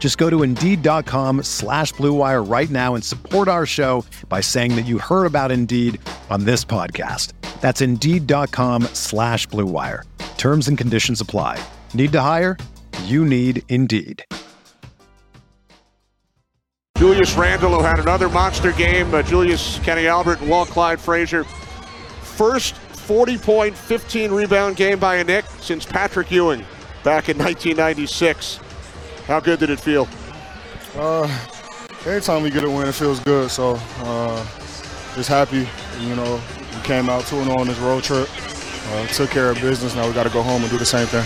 Just go to Indeed.com/Blue Wire right now and support our show by saying that you heard about Indeed on this podcast. That's Indeed.com/Blue Wire. Terms and conditions apply. Need to hire? You need Indeed. Julius Randall, who had another monster game. Julius, Kenny Albert, and Walt Clyde Frazier. First 40-point, 15-rebound game by a Knick since Patrick Ewing back in 1996. How good did it feel? Every time we get a win, it feels good. So just happy, you know, we came out 2-0 on this road trip, took care of business. Now we got to go home and do the same thing.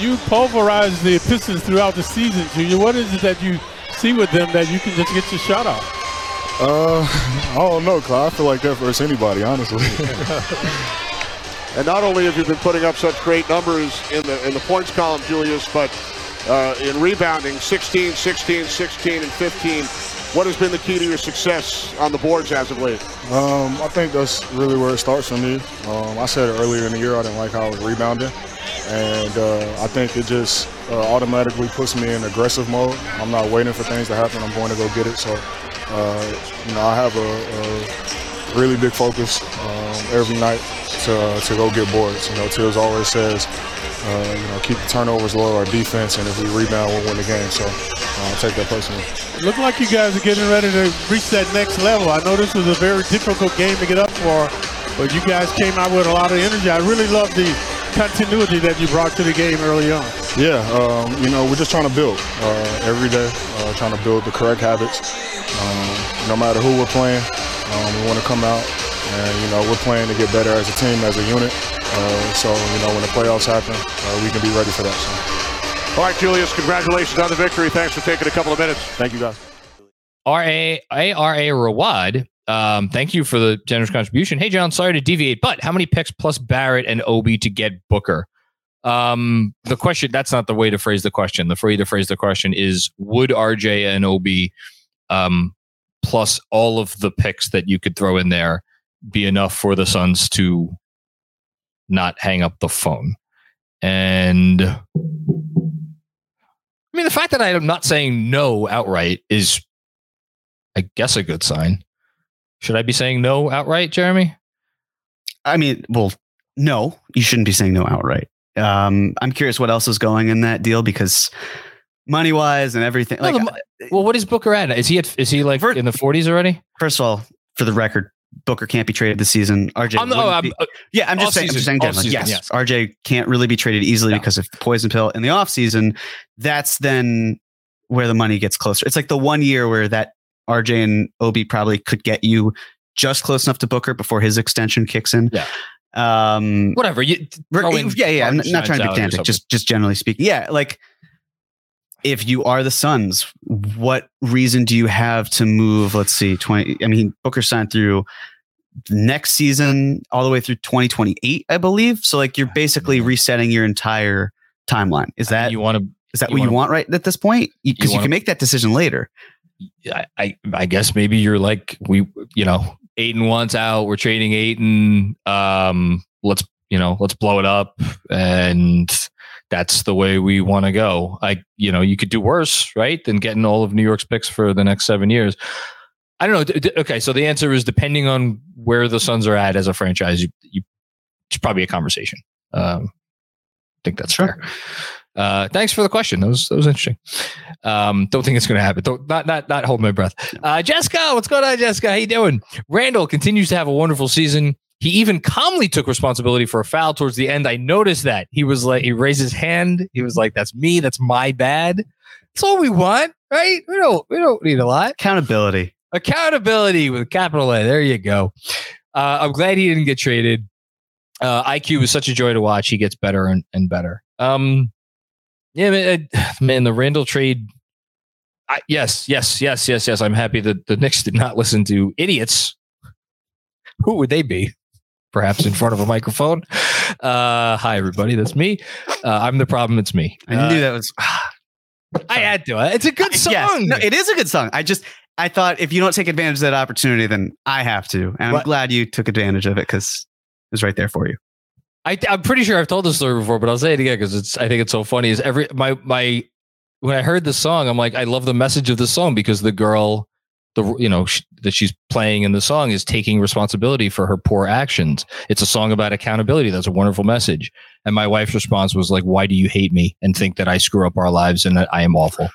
You pulverized the Pistons throughout the season. Junior, what is it that you see with them that you can just get your shot out? I don't know, Clyde. I feel like that versus anybody, honestly. And not only have you been putting up such great numbers in the points column, Julius, but in rebounding, 16, 16, 16, and 15. What has been the key to your success on the boards as of late? I think that's really where it starts for me. I said it earlier in the year, I didn't like how I was rebounding. And I think it just automatically puts me in aggressive mode. I'm not waiting for things to happen. I'm going to go get it. So, you know, I have a really big focus every night to go get boards. You know, Tills always says, you know, keep the turnovers low, our defense, and if we rebound, we'll win the game. So I'll take that personally. Look like you guys are getting ready to reach that next level. I know this was a very difficult game to get up for, but you guys came out with a lot of energy. I really love the continuity that you brought to the game early on. Yeah, you know, we're just trying to build every day, trying to build the correct habits. No matter who we're playing, we want to come out, and, you know, we're playing to get better as a team, as a unit. So, you know, when the playoffs happen, we can be ready for that. So. All right, Julius, congratulations on the victory. Thanks for taking a couple of minutes. Thank you, guys. R.A. Rawad, thank you for the generous contribution. Hey, John, sorry to deviate, but how many picks plus Barrett and Obi to get Booker? The question, that's not the way to phrase the question. The way to phrase the question is, would R.J. and Obi plus all of the picks that you could throw in there be enough for the Suns to not hang up the phone? And I mean, the fact that I am not saying no outright is, I guess, a good sign. Should I be saying no outright, Jeremy? I mean, well, no, you shouldn't be saying no outright. I'm curious what else is going in that deal, because money wise and everything. No, like, well, what is Booker at? Is he like in the 40s already? First of all, for the record, Booker can't be traded this season. RJ, yeah, I'm just saying generally, season, yes. RJ can't really be traded easily because of the poison pill in the offseason. That's then where the money gets closer. It's like the 1 year where that RJ and Obi probably could get you just close enough to Booker before his extension kicks in. Yeah. Whatever. I'm not trying to be pedantic. Just generally speaking. Yeah. Like, if you are the Suns, what reason do you have to move? Let's see, Booker signed through next season all the way through 2028, I believe. So like, you're basically resetting your entire timeline. Is that what you want right at this point? Because you can make that decision later. I guess maybe you're like, we 8-1's out. We're trading 8-1. Let's blow it up and. That's the way we want to go. You could do worse, right, than getting all of New York's picks for the next 7 years. I don't know. Okay, so the answer is, depending on where the Suns are at as a franchise, it's probably a conversation. I think that's fair. Thanks for the question. That was interesting. Don't think it's going to happen. Not hold my breath. Jessica, what's going on, Jessica? How you doing? Randall continues to have a wonderful season. He even calmly took responsibility for a foul towards the end. I noticed that. He was like, he raised his hand. He was like, that's me. That's my bad. That's all we want, right? We don't need a lot. Accountability with a capital A. There you go. I'm glad he didn't get traded. IQ was such a joy to watch. He gets better and better. Man, the Randall trade. Yes. I'm happy that the Knicks did not listen to idiots. Who would they be? Perhaps in front of a microphone. Hi, everybody. That's me. I'm the problem. It's me. I knew that was... I had to. It's a good song. Yes. No, it is a good song. I thought if you don't take advantage of that opportunity, then I have to. And I'm glad you took advantage of it because it was right there for you. I'm pretty sure I've told this story before, but I'll say it again because I think it's so funny. Is when I heard the song, I'm like, I love the message of the song because the girl... that she's playing in the song is taking responsibility for her poor actions. It's a song about accountability. That's a wonderful message. And my wife's response was like, why do you hate me and think that I screw up our lives and that I am awful?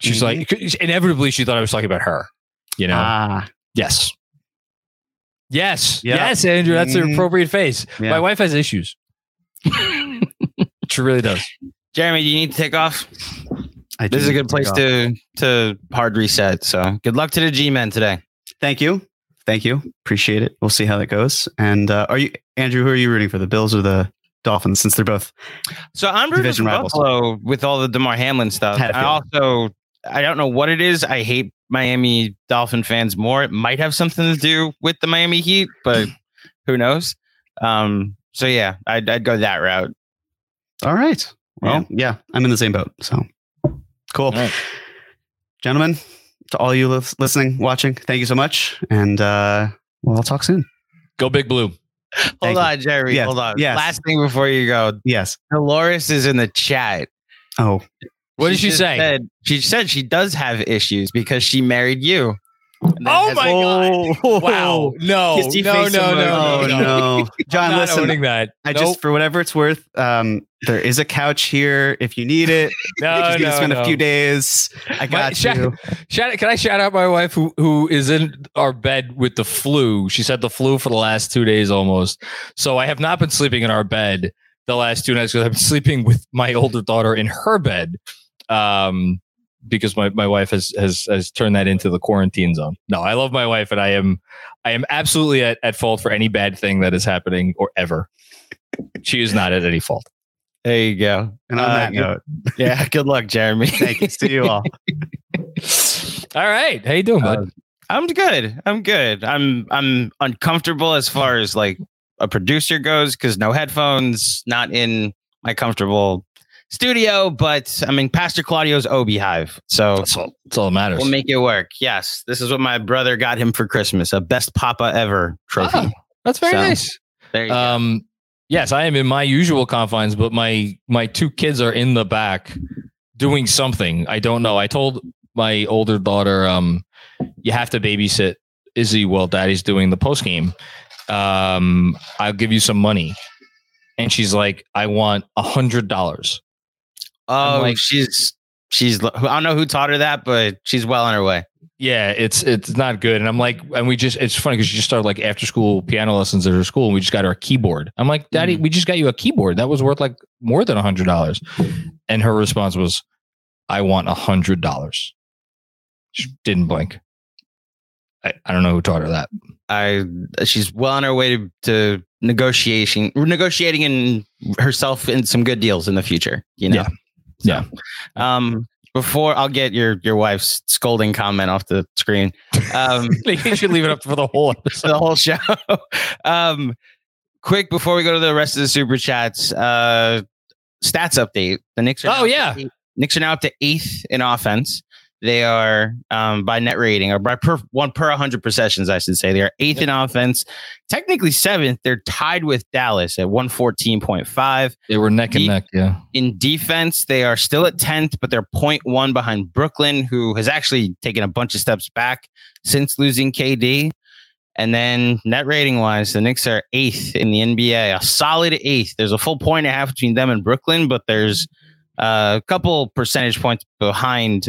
She's like, inevitably she thought I was talking about her, you know? Yes. Yep. Yes, Andrew, that's the appropriate face. Yeah. My wife has issues. She really does. Jeremy, do you need to take off? This is a good place to hard reset. So good luck to the G-Men today. Thank you. Appreciate it. We'll see how that goes. And are you, Andrew, who are you rooting for, the Bills or the Dolphins, since they're both? So I'm rooting for Buffalo with all the DeMar Hamlin stuff. I don't know what it is. I hate Miami Dolphin fans more. It might have something to do with the Miami Heat, but who knows? So yeah, I'd go that route. All right. Well, yeah, I'm in the same boat. So. Cool. Right. Gentlemen, to all you listening, watching, thank you so much. And well, I'll talk soon. Go Big Blue. Hold on, Jerry. Yes. Hold on. Yes. Last thing before you go. Yes. Dolores is in the chat. Oh. What did she say? She said she does have issues because she married you. Oh my God. Wow. No. John, listen. That. I just, for whatever it's worth, there is a couch here if you need it. Spend a few days. I got you. Can I shout out my wife who is in our bed with the flu? She's had the flu for the last 2 days almost. So I have not been sleeping in our bed the last 2 nights because I've been sleeping with my older daughter in her bed. Because my wife has turned that into the quarantine zone. No, I love my wife, and I am absolutely at fault for any bad thing that is happening or ever. She is not at any fault. There you go. And on that note, yeah, good luck, Jeremy. Thank you. See you all. All right, how you doing, bud? I'm good. I'm uncomfortable as far as like a producer goes because no headphones, not in my comfortable studio, but I mean, Pastor Claudio's Obi hive. So that's all that matters. We'll make it work. Yes. This is what my brother got him for Christmas, a best papa ever trophy. Oh, that's very nice. There you go. Yes, I am in my usual confines, but my 2 kids are in the back doing something. I don't know. I told my older daughter, you have to babysit Izzy while daddy's doing the post game. I'll give you some money. And she's like, I want $100. Oh, like, she's, I don't know who taught her that, but she's well on her way. Yeah, it's not good. And I'm like, and it's funny because she just started like after school piano lessons at her school and we just got her a keyboard. I'm like, Daddy, we just got you a keyboard. That was worth like more than $100. And her response was, I want $100. She didn't blink. I don't know who taught her that. She's well on her way to negotiating in herself in some good deals in the future, you know? Yeah. Yeah. Before I'll get your wife's scolding comment off the screen. You should leave it up for the whole episode. The whole show. Quick before we go to the rest of the super chats, stats update. The Knicks are Knicks are now up to 8th in offense. They are by net rating or by 100 possessions, I should say. They are 8th in offense, technically 7th. They're tied with Dallas at 114.5. They were neck and neck, yeah. In defense, they are still at 10th, but they're 0.1 behind Brooklyn, who has actually taken a bunch of steps back since losing KD. And then net rating wise, the Knicks are 8th in the NBA, a solid 8th. There's a full point and a half between them and Brooklyn, but there's a couple percentage points behind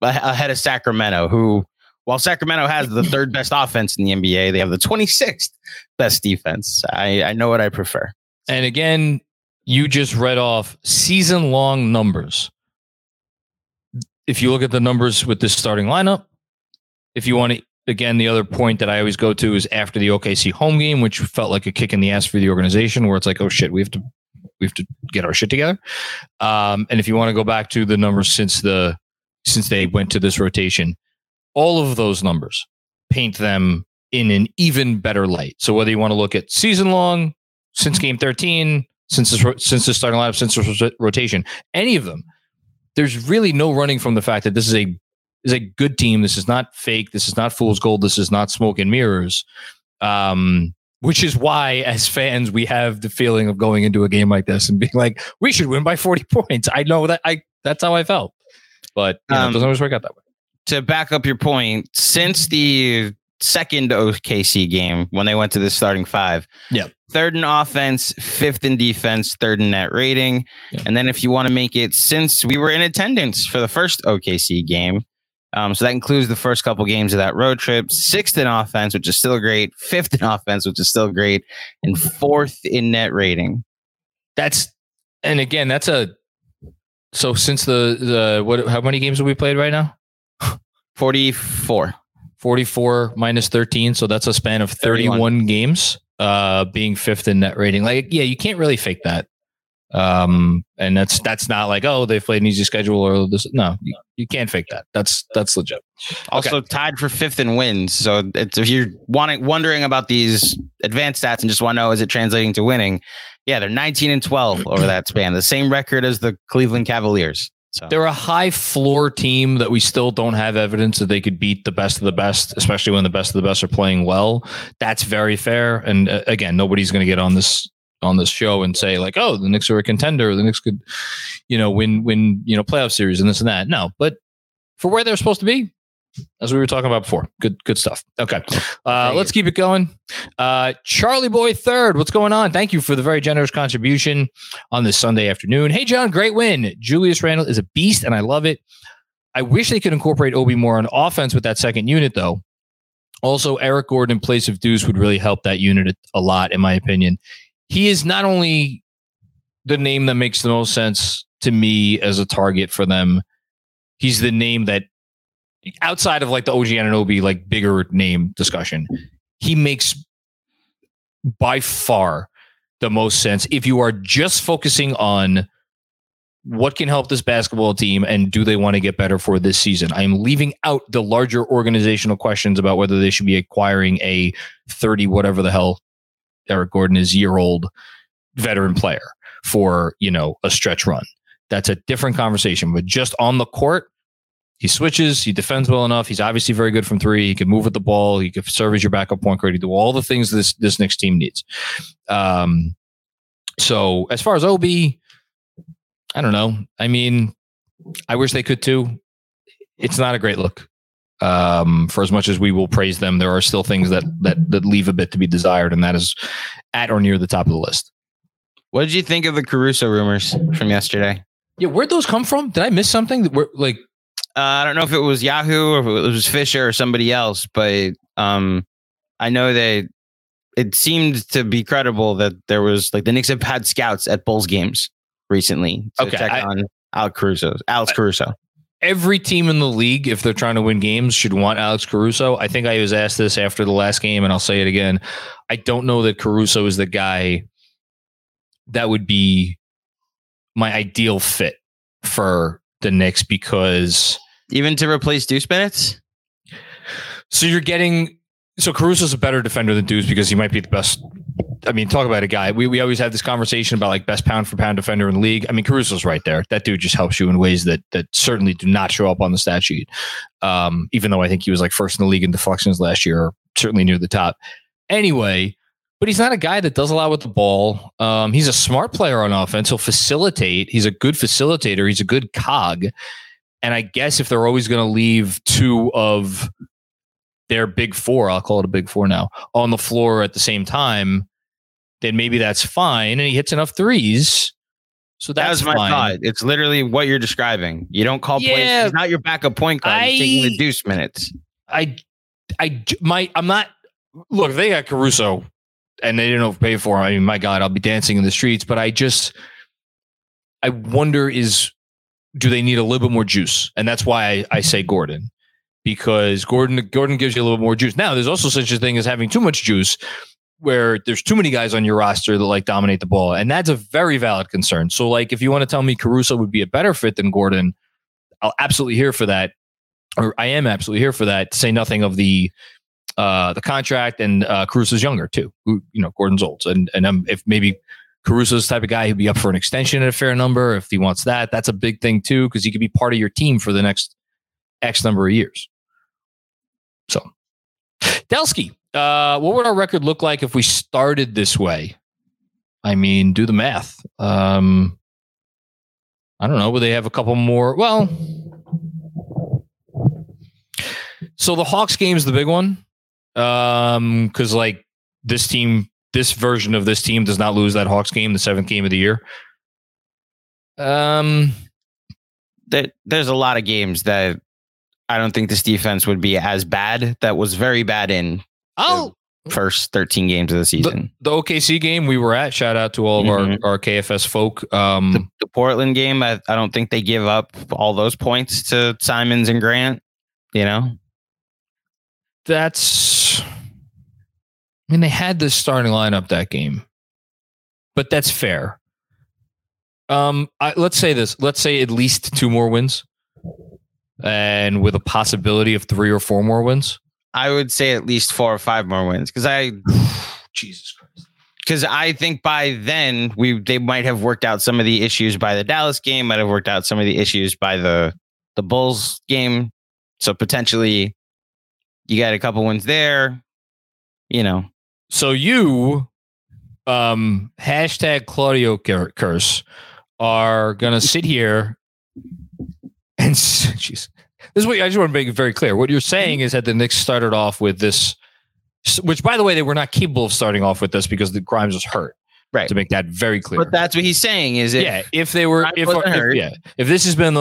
ahead of Sacramento, who While Sacramento has the third best offense in the NBA, they have the 26th best defense. I know what I prefer. And again, you just read off season-long numbers. If you look at the numbers with this starting lineup, if you want to, again, the other point that I always go to is after the OKC home game, which felt like a kick in the ass for the organization, where it's like, oh shit, we have to get our shit together. And if you want to go back to the numbers since they went to this rotation, all of those numbers paint them in an even better light. So whether you want to look at season long, since game 13, since the starting lineup, since the rotation, any of them, there's really no running from the fact that this is a good team. This is not fake. This is not fool's gold. This is not smoke and mirrors. Which is why, as fans, we have the feeling of going into a game like this and being like, we should win by 40 points. I know that that's how I felt, but it doesn't always work out that way. To back up your point, since the second OKC game, when they went to the starting five, yeah, third in offense, fifth in defense, third in net rating. Yep. And then if you want to make it, since we were in attendance for the first OKC game, so that includes the first couple games of that road trip. Sixth in offense, which is still great. Fifth in offense, which is still great. And fourth in net rating. So since how many games have we played right now? 44. 44 minus 13. So that's a span of 31 games, being fifth in net rating. Like, yeah, you can't really fake that. And that's not like, oh, they've played an easy schedule or this. No, you can't fake that. That's legit. Also tied for fifth in wins. So if you're wondering about these advanced stats and just want to know, is it translating to winning? Yeah, they're 19-12 over that span. The same record as the Cleveland Cavaliers. So they're a high floor team that we still don't have evidence that they could beat the best of the best, especially when the best of the best are playing well. That's very fair. And again, nobody's going to get on this show and say like, oh, the Knicks are a contender. The Knicks could, win, playoff series and this and that. No, but for where they're supposed to be, as we were talking about before, good stuff. Okay. Let's keep it going. Charlie Boy III, what's going on? Thank you for the very generous contribution on this Sunday afternoon. Hey John, great win. Julius Randall is a beast and I love it. I wish they could incorporate Obi more on offense with that second unit though. Also, Eric Gordon in place of Deuce would really help that unit a lot, in my opinion. He is not only the name that makes the most sense to me as a target for them. He's the name that, outside of like the OG Anunoby, like bigger name discussion, he makes by far the most sense. If you are just focusing on what can help this basketball team and do they want to get better for this season, I'm leaving out the larger organizational questions about whether they should be acquiring a 30, whatever the hell Eric Gordon is, year old veteran player for, a stretch run. That's a different conversation, but just on the court, he switches, he defends well enough. He's obviously very good from three. He can move with the ball. He can serve as your backup point guard. He do all the things this Knicks team needs. So as far as Obi, I don't know. I mean, I wish they could too. It's not a great look. For as much as we will praise them, there are still things that leave a bit to be desired, and that is at or near the top of the list. What did you think of the Caruso rumors from yesterday? Yeah, where'd those come from? Did I miss something? I don't know if it was Yahoo or if it was Fisher or somebody else, but I know it seemed to be credible that there was the Knicks have had scouts at Bulls games recently to check on Alex Caruso. Every team in the league, if they're trying to win games, should want Alex Caruso. I think I was asked this after the last game, and I'll say it again. I don't know that Caruso is the guy that would be my ideal fit for the Knicks, because even to replace Deuce Bennett. So Caruso's a better defender than Deuce because he might be the best. I mean, talk about a guy. We always have this conversation about like best pound for pound defender in the league. I mean, Caruso's right there. That dude just helps you in ways that certainly do not show up on the stat sheet. Even though I think he was first in the league in deflections last year, certainly near the top. Anyway, but he's not a guy that does a lot with the ball. He's a smart player on offense. He'll facilitate. He's a good facilitator. He's a good cog. And I guess if they're always going to leave two of their big four, I'll call it a big four now, on the floor at the same time, then maybe that's fine. And he hits enough threes. So that's my thought. It's literally what you're describing. You don't call plays. He's not your backup point guard. He's taking the Deuce minutes. Look, they got Caruso and they didn't overpay for him. I mean, my God, I'll be dancing in the streets, but I wonder do they need a little bit more juice? And that's why I say Gordon, because Gordon gives you a little more juice. Now, there's also such a thing as having too much juice, where there's too many guys on your roster that like dominate the ball. And that's a very valid concern. So like, if you want to tell me Caruso would be a better fit than Gordon, I'll absolutely hear for that. Or I am absolutely here for that, to say nothing of the contract, and Caruso's younger too. Who, you know, Gordon's old. And if maybe Caruso's the type of guy who'd be up for an extension at a fair number, if he wants that, that's a big thing too, because he could be part of your team for the next X number of years. So Delsky, what would our record look like if we started this way? I mean, do the math. I don't know. Would they have a couple more? Well, so the Hawks game is the big one, because like this version of this team does not lose that Hawks game, the seventh game of the year. There's a lot of games that I don't think this defense would be as bad. That was very bad in the first 13 games of the season. The OKC game we were at. Shout out to all of our KFS folk. The Portland game, I don't think they give up all those points to Simons and Grant. You know, they had this starting lineup that game, but that's fair. Let's say this. Let's say at least two more wins, and with a possibility of three or four more wins. I would say at least four or five more wins, because Jesus Christ, because I think by then they might have worked out some of the issues by the Dallas game, might have worked out some of the issues by the Bulls game. So potentially you got a couple wins there, you know. So you, hashtag Claudio curse, are going to sit here and jeez, this is what I just want to make it very clear. What you're saying is that the Knicks started off with this, which by the way, they were not capable of starting off with this because the Grimes was hurt. Right. To make that very clear. But that's what he's saying is if this has been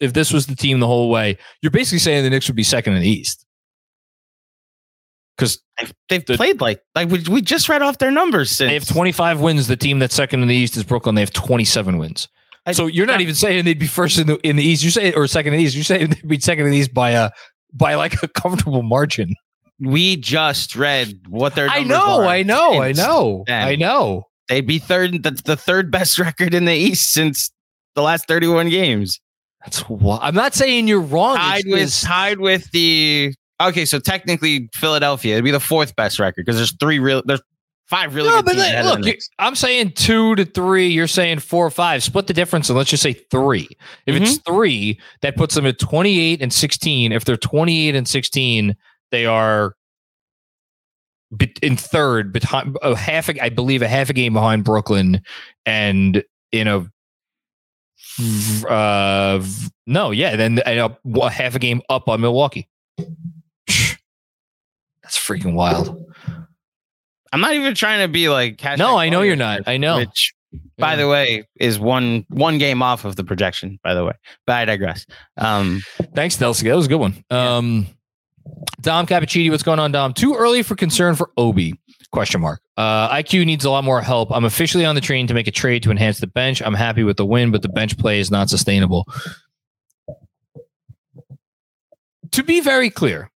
if this was the team the whole way, you're basically saying the Knicks would be second in the East. Because they've played like we just read off their numbers. Since. They have 25 wins. The team that's second in the East is Brooklyn. They have 27 wins. So you're not even saying they'd be first in the East. You say, or second in the East. You're saying they'd be second in the East by like a comfortable margin. We just read what their numbers are. I know. They'd be third. That's the third best record in the East since the last 31 games. That's wild. I'm not saying you're wrong. Okay, so technically Philadelphia would be the fourth best record because there's five really good teams. But look, I'm saying 2 to 3. You're saying 4 or 5. Split the difference and let's just say 3. If it's 3, that puts them at 28 and 16. If they're 28 and 16, they are in third, behind a half a game behind Brooklyn, and then half a game up on Milwaukee. That's freaking wild. I'm not even trying to be like. No, I know you're not. I know. Which, by the way, is one game off of the projection. By the way, but I digress. Thanks, Nelson. That was a good one. Yeah. Dom Cappuccini, what's going on, Dom? Too early for concern for Obi? ? IQ needs a lot more help. I'm officially on the train to make a trade to enhance the bench. I'm happy with the win, but the bench play is not sustainable. To be very clear,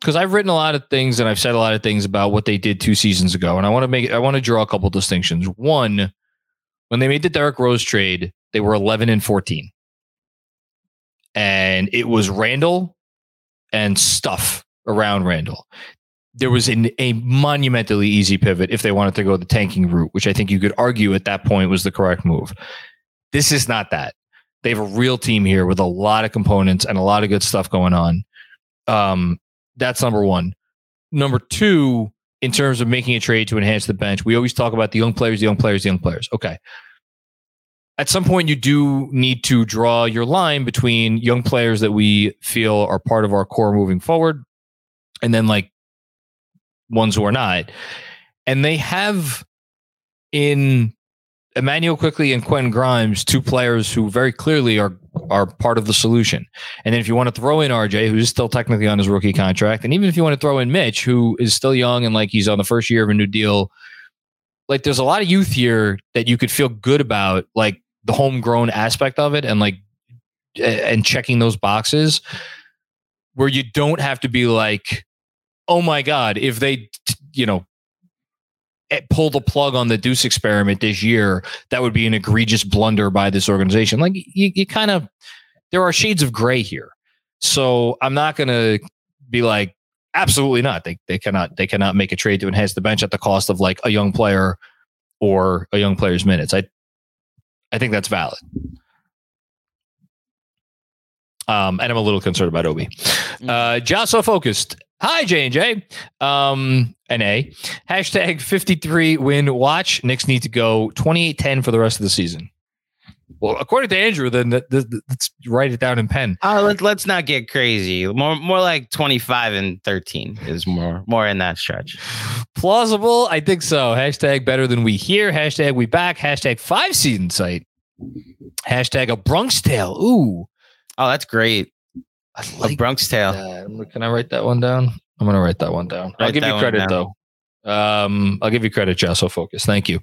because I've written a lot of things and I've said a lot of things about what they did 2 seasons ago, and I want to draw a couple distinctions. One, when they made the Derrick Rose trade, they were 11 and 14, and it was Randall and stuff around Randall. There was a monumentally easy pivot if they wanted to go the tanking route, which I think you could argue at that point was the correct move. This is not that. They have a real team here with a lot of components and a lot of good stuff going on. That's number one. Number two, in terms of making a trade to enhance the bench, we always talk about the young players. Okay. At some point, you do need to draw your line between young players that we feel are part of our core moving forward, and then like ones who are not. And they have in Immanuel Quickley and Quentin Grimes, two players who very clearly are part of the solution. And then if you want to throw in R.J., who's still technically on his rookie contract, and even if you want to throw in Mitch, who is still young and like he's on the first year of a new deal, like there's a lot of youth here that you could feel good about, like the homegrown aspect of it and like and checking those boxes where you don't have to be like, oh my God, if they, you know, pull the plug on the Deuce experiment this year, that would be an egregious blunder by this organization. Like you kind of, there are shades of gray here. So I'm not going to be like, absolutely not. They cannot make a trade to enhance the bench at the cost of like a young player or a young player's minutes. I think that's valid. And I'm a little concerned about Obi. Josh So Focused. Hi, J&J. And A. Hashtag 53 win watch. Knicks need to go 28-10 for the rest of the season. Well, according to Andrew, then let's write it down in pen. Let's not get crazy. More like 25-13 is more in that stretch. Plausible, I think so. Hashtag better than we hear. Hashtag we back. Hashtag 5-season site. Hashtag a Bronx tale. Ooh, oh, that's great. Like a Bronx tale. Can I write that one down? I'm gonna write that one down. I'll give you credit though. I'll give you credit, Josh. So Focus. Thank you.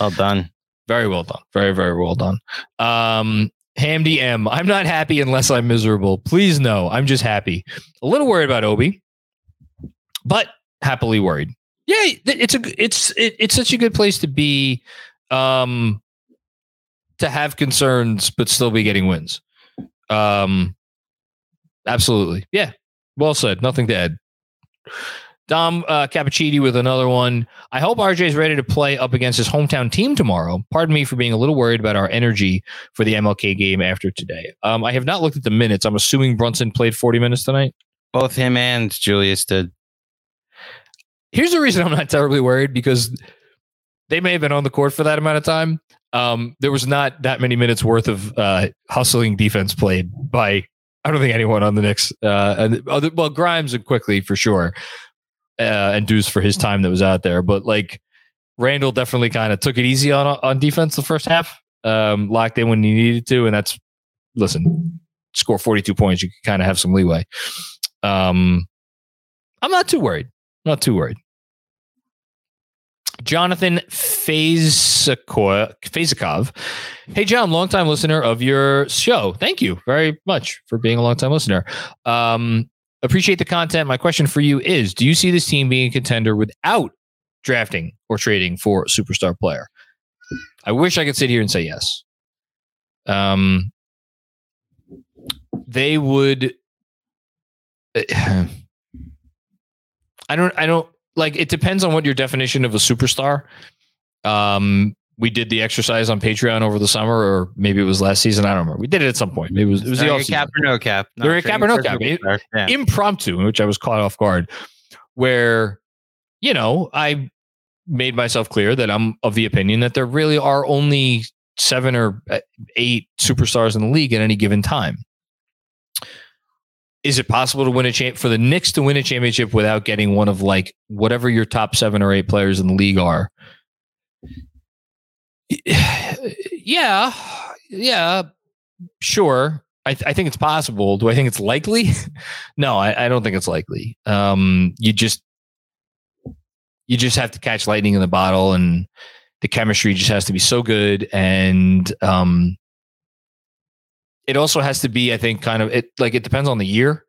Well done. Very well done. Very, very well done. Hamdi M. I'm not happy unless I'm miserable. Please no. I'm just happy. A little worried about Obi, but happily worried. Yeah, it's such a good place to be, to have concerns but still be getting wins. Absolutely. Yeah. Well said. Nothing to add. Dom Cappuccini with another one. I hope RJ is ready to play up against his hometown team tomorrow. Pardon me for being a little worried about our energy for the MLK game after today. I have not looked at the minutes. I'm assuming Brunson played 40 minutes tonight. Both him and Julius did. Here's the reason I'm not terribly worried, because they may have been on the court for that amount of time. There was not that many minutes worth of hustling defense played by, I don't think, anyone on the Knicks. Well, Grimes and Quickley for sure. And Deuce for his time that was out there. But like Randall definitely kind of took it easy on defense the first half, locked in when he needed to. And that's, listen, score 42 points. You can kind of have some leeway. I'm not too worried. Not too worried. Jonathan Fazikov. Hey, John, longtime listener of your show. Thank you very much for being a longtime listener. Appreciate the content. My question for you is, do you see this team being a contender without drafting or trading for a superstar player? I wish I could sit here and say yes. They would. I don't like, it depends on what your definition of a superstar. We did the exercise on Patreon over the summer, or maybe it was last season. I don't remember. We did it at some point. Maybe it was the offseason. Cap or no cap. There were cap or no cap. Yeah. Impromptu, which I was caught off guard, where, you know, I made myself clear that I'm of the opinion that there really are only 7 or 8 superstars in the league at any given time. Is it possible to win a for the Knicks to win a championship without getting one of like whatever your top 7 or 8 players in the league are? Yeah, sure. I think it's possible. Do I think it's likely? No, I don't think it's likely. You just have to catch lightning in the bottle, and the chemistry just has to be so good. And it also has to be, I think, kind of it. Like, it depends on the year.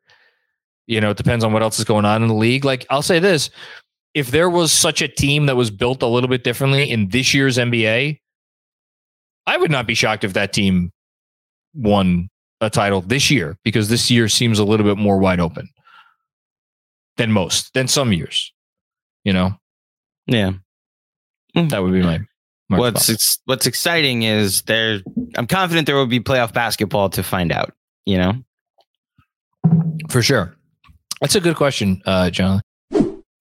You know, it depends on what else is going on in the league. Like, I'll say this: if there was such a team that was built a little bit differently in this year's NBA, I would not be shocked if that team won a title this year, because this year seems a little bit more wide open than some years, you know? Yeah. That would be my what's exciting is I'm confident there will be playoff basketball to find out, you know? For sure. That's a good question, John.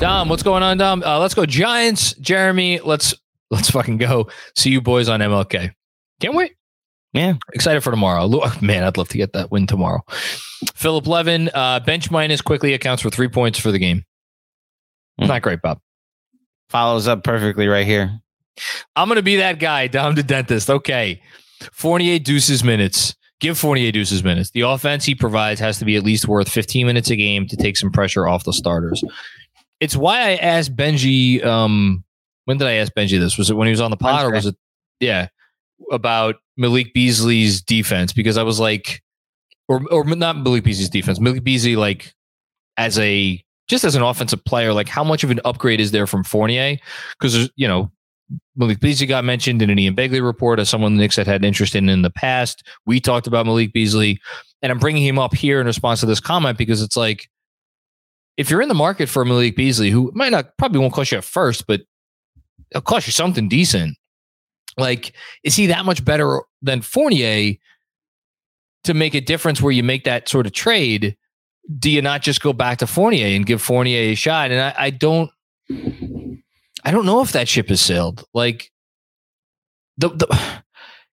Dom, what's going on, Dom? Let's go Giants, Jeremy. Let's fucking go. See you boys on MLK. Can't wait. Yeah. Excited for tomorrow. Man, I'd love to get that win tomorrow. Philip Levin, bench minus quickly accounts for 3 points for the game. Not great, Bob. Follows up perfectly right here. I'm going to be that guy, Dom the Dentist. Okay. Fournier deuces minutes. Give Fournier deuces minutes. The offense he provides has to be at least worth 15 minutes a game to take some pressure off the starters. It's why I asked Benji. When did I ask Benji this? Was it when he was on the pod or was it? Yeah. About Malik Beasley's defense, because I was like, or not Malik Beasley's defense, Malik Beasley, like as an offensive player, like how much of an upgrade is there from Fournier? Because, you know, Malik Beasley got mentioned in an Ian Begley report as someone the Knicks had interest in the past. We talked about Malik Beasley, and I'm bringing him up here in response to this comment because it's like, if you're in the market for Malik Beasley, who probably won't cost you at first, but it'll cost you something decent. Like, is he that much better than Fournier to make a difference where you make that sort of trade? Do you not just go back to Fournier and give Fournier a shot? And I don't know if that ship has sailed. Like,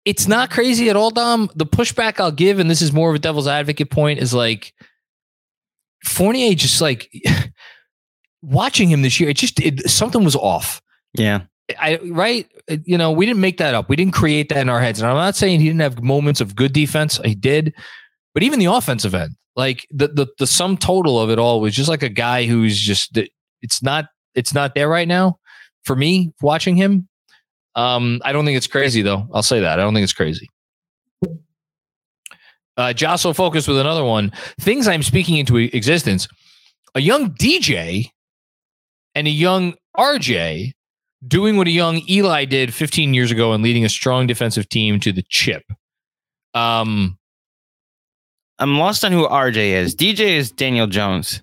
it's not crazy at all, Dom. The pushback I'll give, and this is more of a devil's advocate point, is like, Fournier just like watching him this year, something was off. Yeah. Right. You know, we didn't make that up. We didn't create that in our heads. And I'm not saying he didn't have moments of good defense. He did. But even the offensive end, like the sum total of it all was just like a guy who's just, it's not there right now for me watching him. I don't think it's crazy, though. I'll say that. I don't think it's crazy. Joss will focus with another one. Things I'm speaking into existence. A young DJ and a young RJ doing what a young Eli did 15 years ago and leading a strong defensive team to the chip. I'm lost on who RJ is. DJ is Daniel Jones.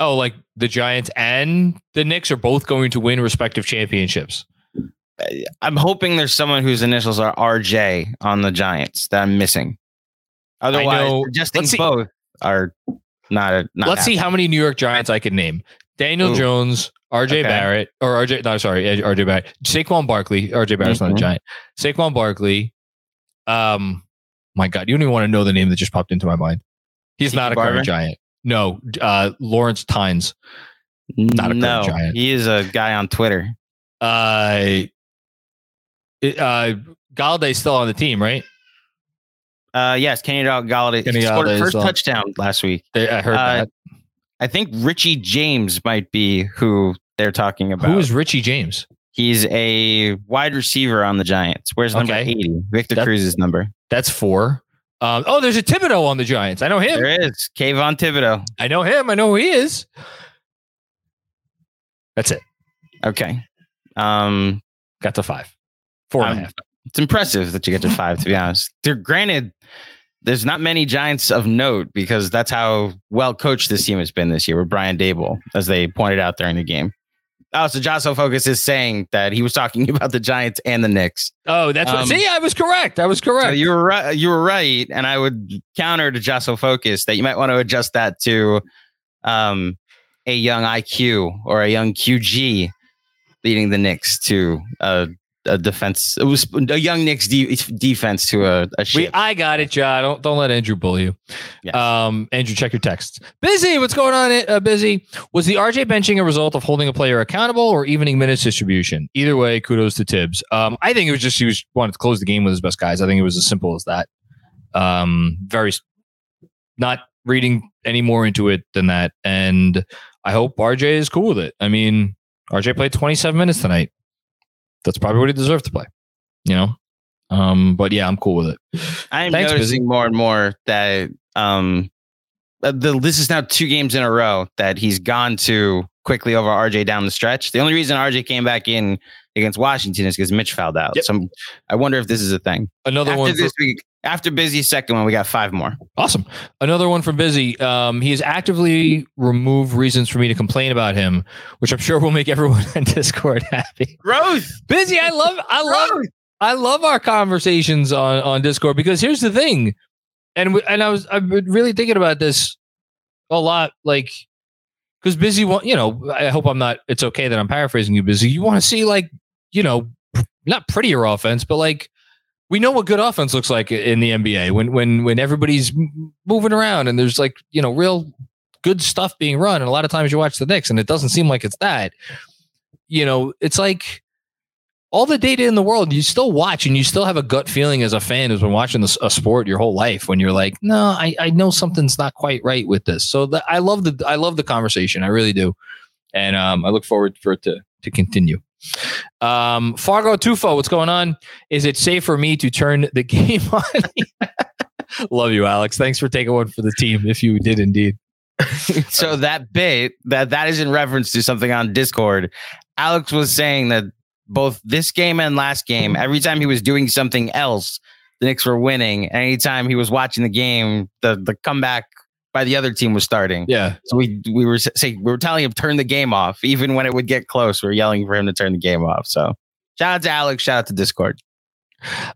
Oh, like the Giants and the Knicks are both going to win respective championships. I'm hoping there's someone whose initials are RJ on the Giants that I'm missing. Otherwise, just both are not. Let's see how many New York Giants I can name. Daniel Jones, RJ Barrett, or RJ. No, sorry, RJ Barrett. Saquon Barkley. RJ Barrett's not a Giant. Saquon Barkley. My God, you don't even want to know the name that just popped into my mind. He's not a current Giant. No, Lawrence Tynes. Not a current Giant. He is a guy on Twitter. Galladay's still on the team, right? Yes, Kenny Galladay. He scored his first touchdown last week. I heard that. I think Richie James might be who they're talking about. Who is Richie James? He's a wide receiver on the Giants. Where's number 80? Victor Cruz's number. That's 4. There's a Thibodeau on the Giants. I know him. There is. Kayvon Thibodeau. I know him. I know who he is. That's it. Okay. Got to 5. 4.5. It's impressive that you get to 5, to be honest. Granted, there's not many Giants of note because that's how well coached this team has been this year with Brian Daboll, as they pointed out during the game. Oh, so Josso Focus is saying that he was talking about the Giants and the Knicks. Oh, that's what. See, I was correct. So you were right. And I would counter to Josso Focus that you might want to adjust that to a young IQ or a young QG leading the Knicks to a defense. It was a young Knicks defense to a ship. I got it, John. Don't let Andrew bully you. Yes. Andrew, check your texts. Busy, what's going on? Busy, was the RJ benching a result of holding a player accountable or evening minutes distribution? Either way, kudos to Tibbs. I think it was just he wanted to close the game with his best guys. I think it was as simple as that. Very not reading any more into it than that. And I hope RJ is cool with it. I mean, RJ played 27 minutes tonight. That's probably what he deserved to play, you know? But yeah, I'm cool with it. I am noticing more and more that this is now 2 games in a row that he's gone to quickly over RJ down the stretch. The only reason RJ came back in against Washington is because Mitch fouled out. Yep. So I wonder if this is a thing. After Busy, second one, we got 5 more. Awesome. Another one from Busy. He has actively removed reasons for me to complain about him, which I'm sure will make everyone on Discord happy. Gross. Busy, I love our conversations on Discord, because here's the thing, I've been really thinking about this a lot, like, because Busy, I hope I'm not. It's okay that I'm paraphrasing you, Busy. You want to see, like, not prettier offense, but like. We know what good offense looks like in the NBA when everybody's moving around and there's like, real good stuff being run. And a lot of times you watch the Knicks and it doesn't seem like it's that, it's like all the data in the world, you still watch and you still have a gut feeling as a fan who's been watching a sport your whole life when you're like, no, I know something's not quite right with this. So I love the conversation. I really do. And I look forward for it to continue. Fargo Tufo, what's going on? Is it safe for me to turn the game on? Love you, Alex. Thanks for taking one for the team, if you did indeed. So that bit, that is in reference to something on Discord. Alex was saying that both this game and last game, every time he was doing something else, the Knicks were winning. And anytime he was watching the game, the comeback by the other team was starting. Yeah. So we were telling him turn the game off. Even when it would get close, we were yelling for him to turn the game off. So shout out to Alex. Shout out to Discord.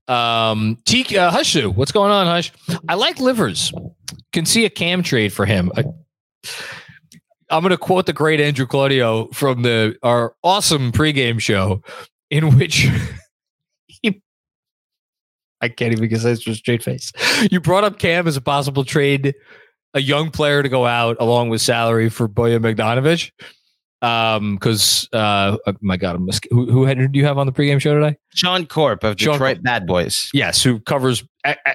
Hushu, what's going on, Hush? I like Livers. Can see a Cam trade for him. I'm going to quote the great Andrew Claudio from our awesome pregame show, in which I can't even get this straight face. You brought up Cam as a possible trade, a young player to go out along with salary for Bojan Bogdanovic. My God, who do you have on the pregame show today? Sean Corp of Detroit Bad Boys. Yes. Who covers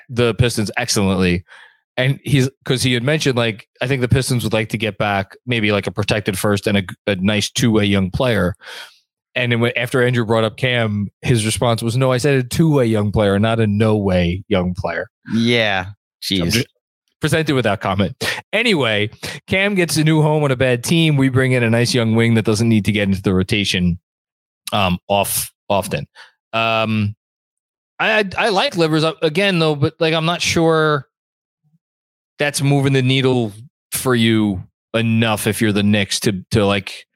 the Pistons excellently. And he had mentioned, like, I think the Pistons would like to get back maybe like a protected first and a nice 2-way young player. And then after Andrew brought up Cam, his response was, no, I said a two-way young player, not a no-way young player. Yeah. Jeez. Presented without comment. Anyway, Cam gets a new home on a bad team. We bring in a nice young wing that doesn't need to get into the rotation often. I like Livers again, though, but like I'm not sure that's moving the needle for you enough if you're the Knicks to like,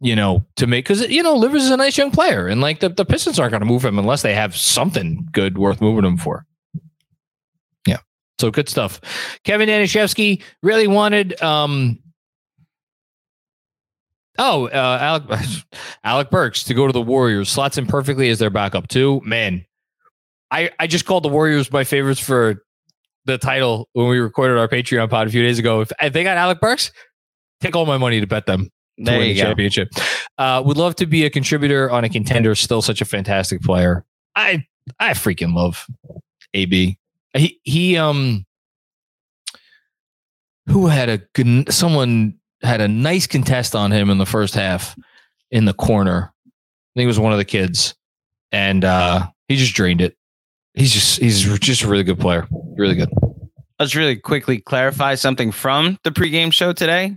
you know, to make, because, you know, Livers is a nice young player and like the Pistons aren't going to move him unless they have something good worth moving him for. Yeah. So good stuff. Kevin Danishevsky really wanted. Alec Burks to go to the Warriors, slots in perfectly as their backup too. Man, I just called the Warriors my favorites for the title when we recorded our Patreon pod a few days ago. If they got Alec Burks, take all my money to bet them to win the championship. Would love to be a contributor on a contender. Still such a fantastic player. I freaking love AB. He who had a good, someone had a nice contest on him in the first half in the corner. I think it was one of the kids, and he just drained it. He's just a really good player. Really good. Let's really quickly clarify something from the pregame show today.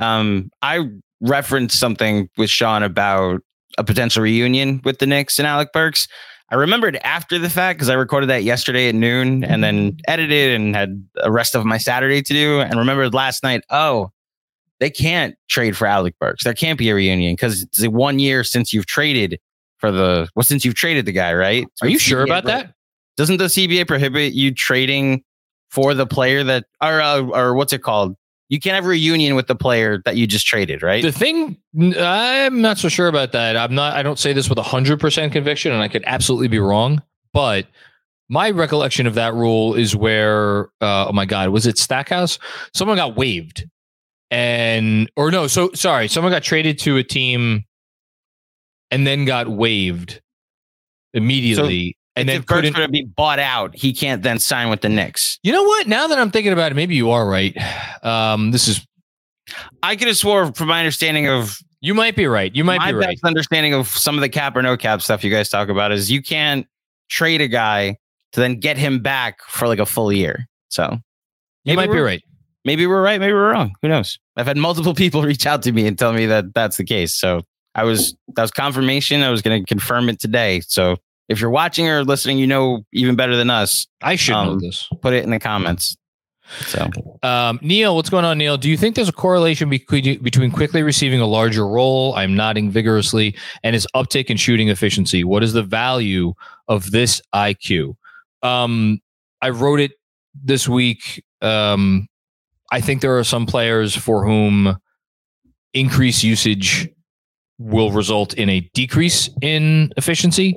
I referenced something with Sean about a potential reunion with the Knicks and Alec Burks. I remembered after the fact because I recorded that yesterday at noon and then edited and had the rest of my Saturday to do, and remembered last night, oh, they can't trade for Alec Burks. There can't be a reunion because it's the 1 year since you've traded the guy, right? Are you sure about that? Doesn't the CBA prohibit you trading for the player that or what's it called? You can't have a reunion with the player that you just traded, right? The thing, I'm not so sure about that. I don't say this with 100% conviction, and I could absolutely be wrong. But my recollection of that rule is where, oh my God, was it Stackhouse? Someone got waived, someone got traded to a team, and then got waived immediately. So and then if Burks were to be bought out, he can't then sign with the Knicks. You know what? Now that I'm thinking about it, maybe you are right. I could have swore from my understanding of... You might be right. You might be right. My best understanding of some of the cap or no cap stuff you guys talk about is you can't trade a guy to then get him back for like a full year. So you might be right. Maybe we're right. Maybe we're wrong. Who knows? I've had multiple people reach out to me and tell me that that's the case. So that was confirmation. I was going to confirm it today. So if you're watching or listening, you know even better than us. I should know this. Put it in the comments. So, Neil, what's going on, Neil? Do you think there's a correlation between quickly receiving a larger role, I'm nodding vigorously, and his uptick in shooting efficiency? What is the value of this IQ? I wrote it this week. I think there are some players for whom increased usage will result in a decrease in efficiency.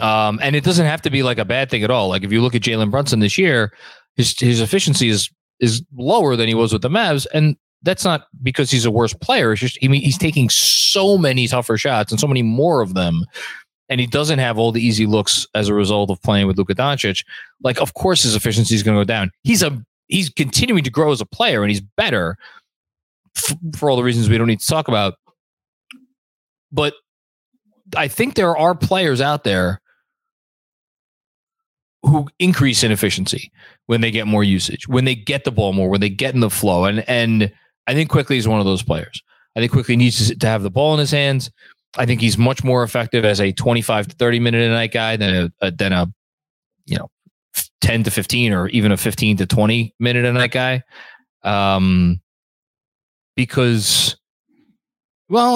And it doesn't have to be like a bad thing at all. Like if you look at Jalen Brunson this year, his efficiency is lower than he was with the Mavs. And that's not because he's a worse player. It's just, he's taking so many tougher shots and so many more of them. And he doesn't have all the easy looks as a result of playing with Luka Doncic. Like, of course, his efficiency is going to go down. He's continuing to grow as a player and he's better for all the reasons we don't need to talk about. But I think there are players out there who increase in efficiency when they get more usage, when they get the ball more, when they get in the flow. And I think Quickly is one of those players. I think Quickly needs to have the ball in his hands. I think he's much more effective as a 25 to 30 minute a night guy than a 10 to 15 or even a 15 to 20 minute a night guy. Well,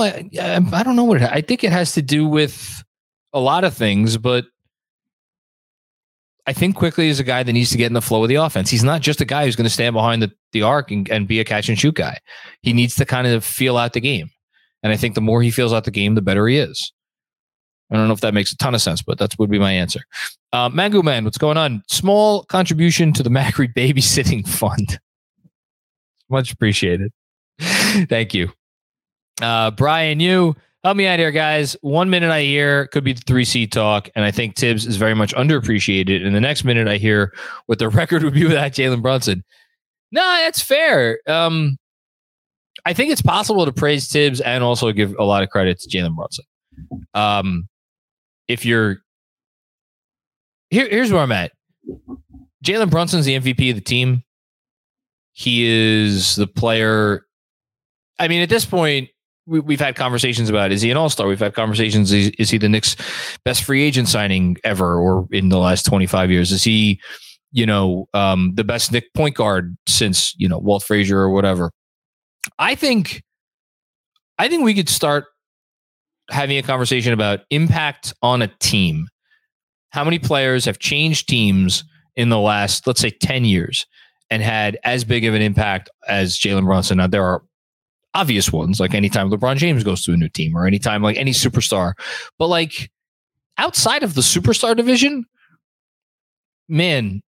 I don't know what I think it has to do with a lot of things, but I think Quickly is a guy that needs to get in the flow of the offense. He's not just a guy who's going to stand behind the arc and be a catch and shoot guy. He needs to kind of feel out the game. And I think the more he feels out the game, the better he is. I don't know if that makes a ton of sense, but that would be my answer. Mangu Man, what's going on? Small contribution to the Macri babysitting fund. Much appreciated. Thank you. Brian, you help me out here, guys. 1 minute I hear could be the 3C talk, and I think Tibbs is very much underappreciated. And the next minute I hear what the record would be without Jalen Brunson. No, that's fair. I think it's possible to praise Tibbs and also give a lot of credit to Jalen Brunson. Here's where I'm at. Jalen Brunson's the MVP of the team. He is the player. I mean, at this point, we've had conversations about, is he an all-star? We've had conversations, is he the Knicks' best free agent signing ever or in the last 25 years? Is he, the best Knicks point guard since, Walt Frazier or whatever? I think we could start having a conversation about impact on a team. How many players have changed teams in the last, let's say, 10 years and had as big of an impact as Jalen Brunson? Now, there are obvious ones, like anytime LeBron James goes to a new team or anytime like any superstar. But like outside of the superstar division, man,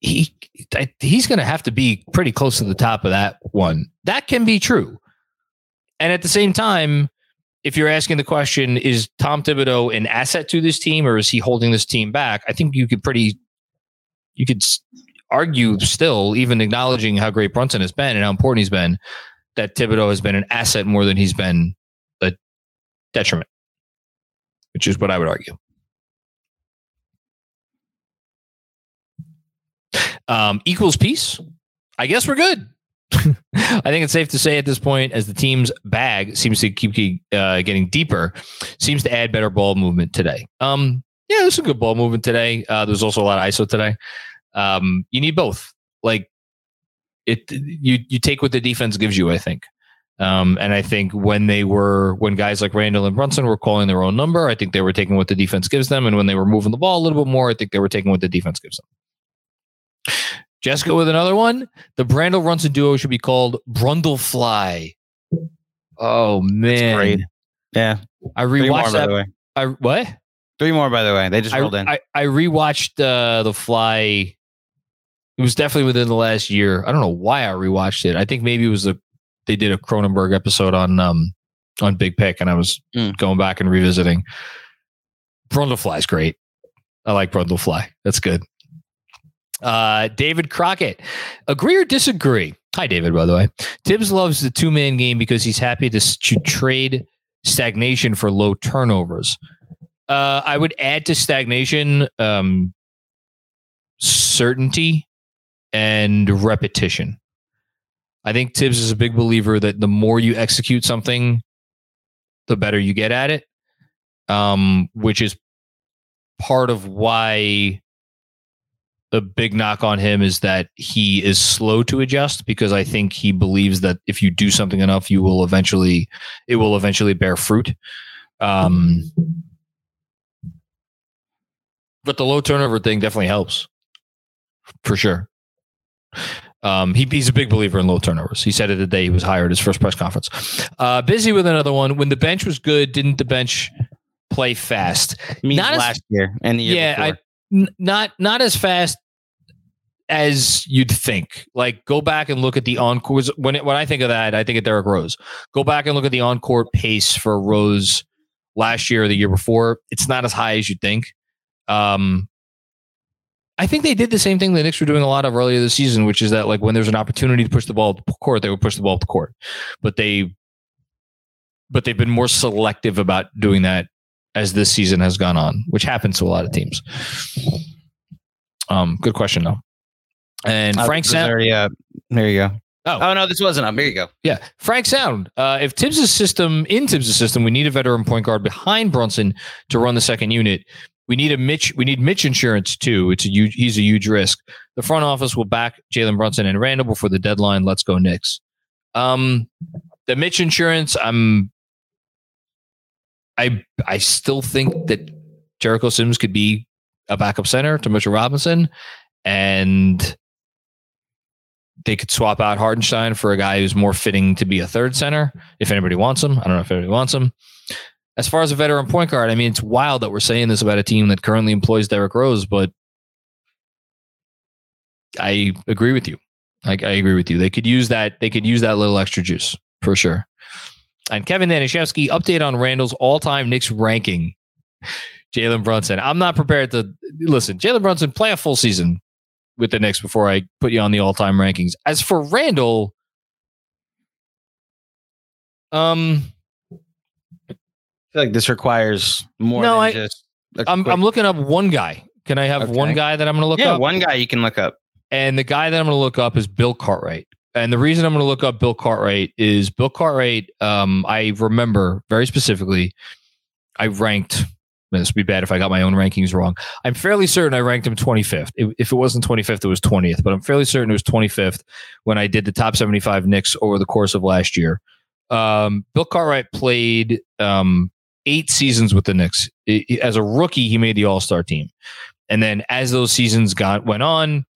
he's going to have to be pretty close to the top of that one. That can be true. And at the same time, if you're asking the question, is Tom Thibodeau an asset to this team or is he holding this team back? I think you could argue still, even acknowledging how great Brunson has been and how important he's been, that Thibodeau has been an asset more than he's been a detriment, which is what I would argue. Equals peace. I guess we're good. I think it's safe to say at this point, as the team's bag seems to keep getting deeper, seems to add better ball movement today. Yeah, there's some good ball movement today. There's also a lot of ISO today. You need both. Like, you take what the defense gives you, I think. And I think when guys like Randall and Brunson were calling their own number, I think they were taking what the defense gives them. And when they were moving the ball a little bit more, I think they were taking what the defense gives them. Jessica with another one. The Brandel-Brunson duo should be called Brundlefly. Oh, man. Great. Yeah. I rewatched that. By the way. What? Three more, by the way. They just rolled in. I rewatched The Fly. It was definitely within the last year. I don't know why I rewatched it. I think maybe it was they did a Cronenberg episode on Big Pick, and I was going back and revisiting. Brundlefly's great. I like Brundlefly. That's good. David Crockett, agree or disagree? Hi, David, by the way. Tibbs loves the two-man game because he's happy to trade stagnation for low turnovers. I would add to stagnation certainty and repetition. I think Tibbs is a big believer that the more you execute something, the better you get at it, which is part of why... The big knock on him is that he is slow to adjust, because I think he believes that if you do something enough, it will eventually bear fruit. But the low turnover thing definitely helps, for sure. He's a big believer in low turnovers. He said it the day he was hired, his first press conference. Busy with another one. When the bench was good, didn't the bench play fast? Not last year and the year before. Not as fast as you'd think. Like, go back and look at the on-court. When I think of that, I think of Derrick Rose. Go back and look at the on-court pace for Rose last year or the year before. It's not as high as you'd think. I think they did the same thing the Knicks were doing a lot of earlier this season, which is that, like, when there's an opportunity to push the ball up the court, they would push the ball up the court. But they've been more selective about doing that as this season has gone on, which happens to a lot of teams. Good question, though. And Frank Sound. There you go. Oh, no, this wasn't up. There you go. Yeah. Frank Sound. If in Tibbs' system, we need a veteran point guard behind Brunson to run the second unit. We need Mitch insurance, too. He's a huge risk. The front office will back Jalen Brunson and Randall before the deadline. Let's go, Knicks. The Mitch insurance, I still think that Jericho Sims could be a backup center to Mitchell Robinson, and they could swap out Hardenstein for a guy who's more fitting to be a third center if anybody wants him. I don't know if anybody wants him. As far as a veteran point guard, I mean, it's wild that we're saying this about a team that currently employs Derrick Rose, but I agree with you. I agree with you. They could use that little extra juice for sure. And Kevin Danishevsky, update on Randall's all-time Knicks ranking. Jalen Brunson. I'm not prepared to... Listen, Jalen Brunson, play a full season with the Knicks before I put you on the all-time rankings. As for Randall, I feel like this requires more I'm looking up one guy. Can I have one guy that I'm going to look up? Yeah, one guy you can look up. And the guy that I'm going to look up is Bill Cartwright. And the reason I'm going to look up Bill Cartwright is Bill Cartwright, I remember very specifically, I ranked... This would be bad if I got my own rankings wrong. I'm fairly certain I ranked him 25th. If it wasn't 25th, it was 20th. But I'm fairly certain it was 25th when I did the top 75 Knicks over the course of last year. Bill Cartwright played 8 seasons with the Knicks. As a rookie, he made the All-Star team. And then as those seasons went on,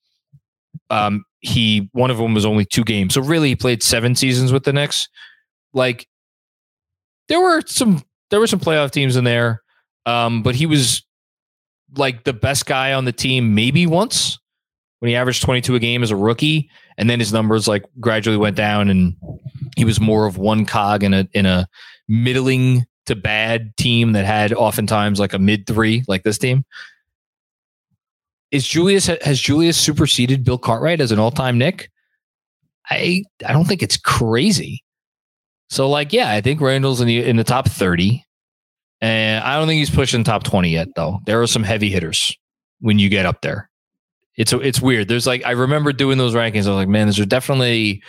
one of them was only 2 games. So really, he played 7 seasons with the Knicks. Like, there were some playoff teams in there. But he was like the best guy on the team maybe once when he averaged 22 a game as a rookie. And then his numbers like gradually went down and he was more of one cog in a middling to bad team that had oftentimes like a mid-3 like this team. Has Julius superseded Bill Cartwright as an all-time Knick? I don't think it's crazy. So like, yeah, I think Randall's in the top 30. And I don't think he's pushing top 20 yet, though. There are some heavy hitters when you get up there. It's weird. There's like, I remember doing those rankings. I was like, man, there's definitely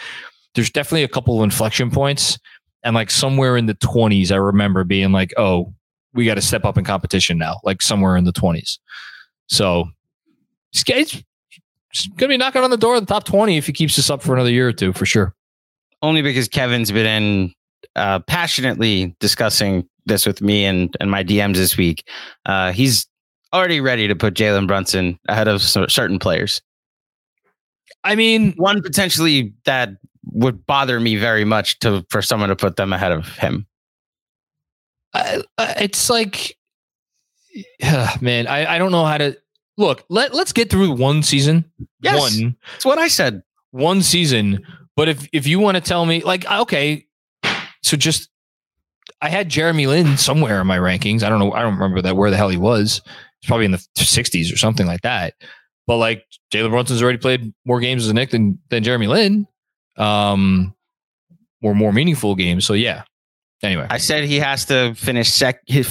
a couple of inflection points. And like somewhere in the 20s, I remember being like, oh, we got to step up in competition now, like somewhere in the 20s. So Skate's going to be knocking on the door of the top 20 if he keeps this up for another year or two, for sure. Only because Kevin's been in passionately discussing this with me and my DMs this week. He's already ready to put Jalen Brunson ahead of certain players. I mean, one potentially that would bother me very much for someone to put them ahead of him. It's like, man, I don't know how to look. Let's get through one season. Yes, that's what I said. One season. But if you want to tell me like, okay, so just, I had Jeremy Lin somewhere in my rankings. I don't know. I don't remember that where the hell he was. It's probably in the 60s or something like that. But like Jalen Brunson's already played more games as a Knick than Jeremy Lin, or more meaningful games. So yeah. Anyway, I said he has to finish second, third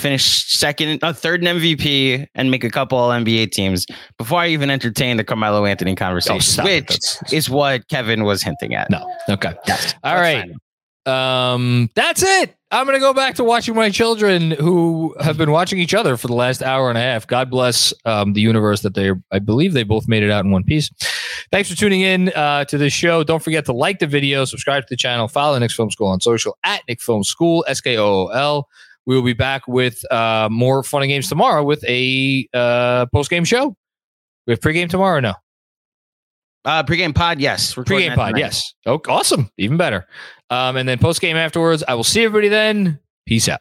in MVP, and make a couple all NBA teams before I even entertain the Carmelo Anthony conversation, which is what Kevin was hinting at. No. Okay. Yes. All right. That's it. I'm going to go back to watching my children who have been watching each other for the last hour and a half. God bless the universe that I believe they both made it out in one piece. Thanks for tuning in to this show. Don't forget to like the video, subscribe to the channel, follow Knicks Film School on social @KnicksFilmSchool, SKOOL. We will be back with more fun and games tomorrow with a post-game show. We have pregame tomorrow now. Pre-game pod, yes. Pre-game pod, yes. Oh, awesome. Even better. And then post-game afterwards. I will see everybody then. Peace out.